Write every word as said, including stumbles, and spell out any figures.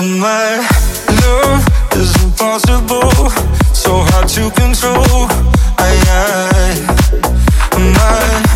And my love is impossible, so hard to control. I, I, my